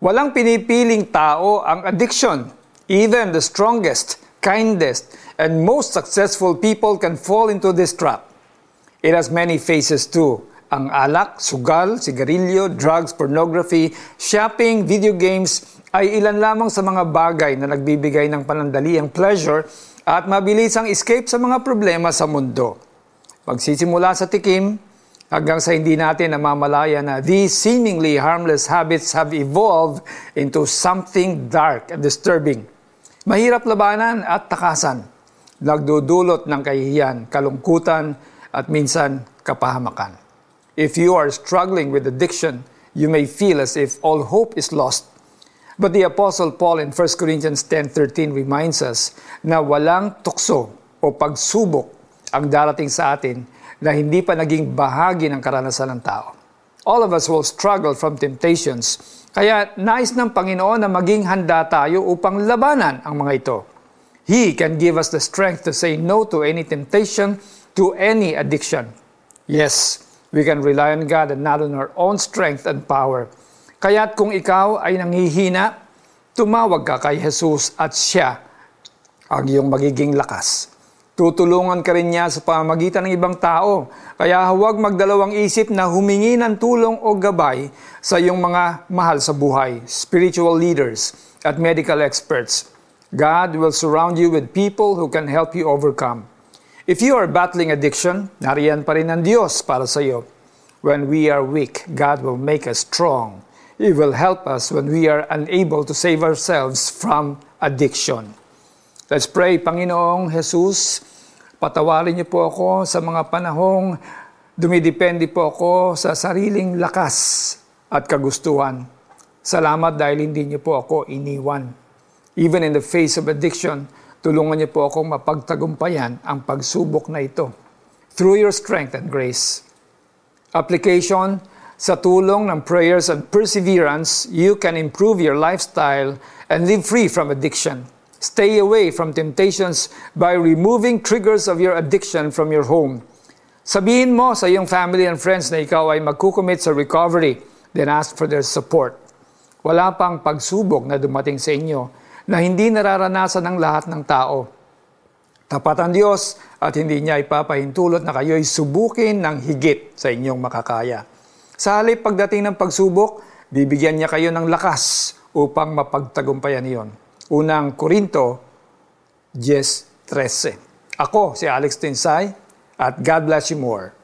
Walang pinipiling tao ang addiction. Even the strongest, kindest, and most successful people can fall into this trap. It has many faces too. Ang alak, sugal, sigarilyo, drugs, pornography, shopping, video games ay ilan lamang sa mga bagay na nagbibigay ng panandaliang pleasure at mabilisang escape sa mga problema sa mundo. Magsisimula sa tikim, hanggang sa hindi natin namamalaya na these seemingly harmless habits have evolved into something dark and disturbing. Mahirap labanan at takasan. Nagdudulot ng kahihiyan, kalungkutan, at minsan kapahamakan. If you are struggling with addiction, you may feel as if all hope is lost. But the Apostle Paul in 1 Corinthians 10:13 reminds us na walang tukso o pagsubok ang darating sa atin na hindi pa naging bahagi ng karanasan ng tao. All of us will struggle from temptations, kaya nais ng Panginoon na maging handa tayo upang labanan ang mga ito. He can give us the strength to say no to any temptation, to any addiction. Yes, we can rely on God and not on our own strength and power. Kaya't kung ikaw ay nanghihina, tumawag ka kay Jesus at siya ang iyong magiging lakas. Tutulungan ka rin niya sa pamamagitan ng ibang tao, kaya huwag magdalawang isip na humingi ng tulong o gabay sa iyong mga mahal sa buhay, spiritual leaders at medical experts. God will surround you with people who can help you overcome. If you are battling addiction, nariyan pa rin ang Diyos para sa iyo. When we are weak, God will make us strong. He will help us when we are unable to save ourselves from addiction. Let's pray. Panginoong Jesus, patawarin niyo po ako sa mga panahong dumidepende po ako sa sariling lakas at kagustuhan. Salamat dahil hindi niyo po ako iniwan. Even in the face of addiction, tulungan niyo po akong mapagtagumpayan ang pagsubok na ito. Through your strength and grace. Application, sa tulong ng prayers and perseverance, you can improve your lifestyle and live free from addiction. Stay away from temptations by removing triggers of your addiction from your home. Sabihin mo sa iyong family and friends na ikaw ay magkukumit sa recovery, then ask for their support. Wala pang pagsubok na dumating sa inyo na hindi nararanasan ng lahat ng tao. Tapat ang Diyos at hindi niya ipapahintulot na kayo'y subukin ng higit sa inyong makakaya. Sa halip pagdating ng pagsubok, bibigyan niya kayo ng lakas upang mapagtagumpayan iyon. Unang Korinto 10:13. Ako si Alex Tinsay at God bless you more.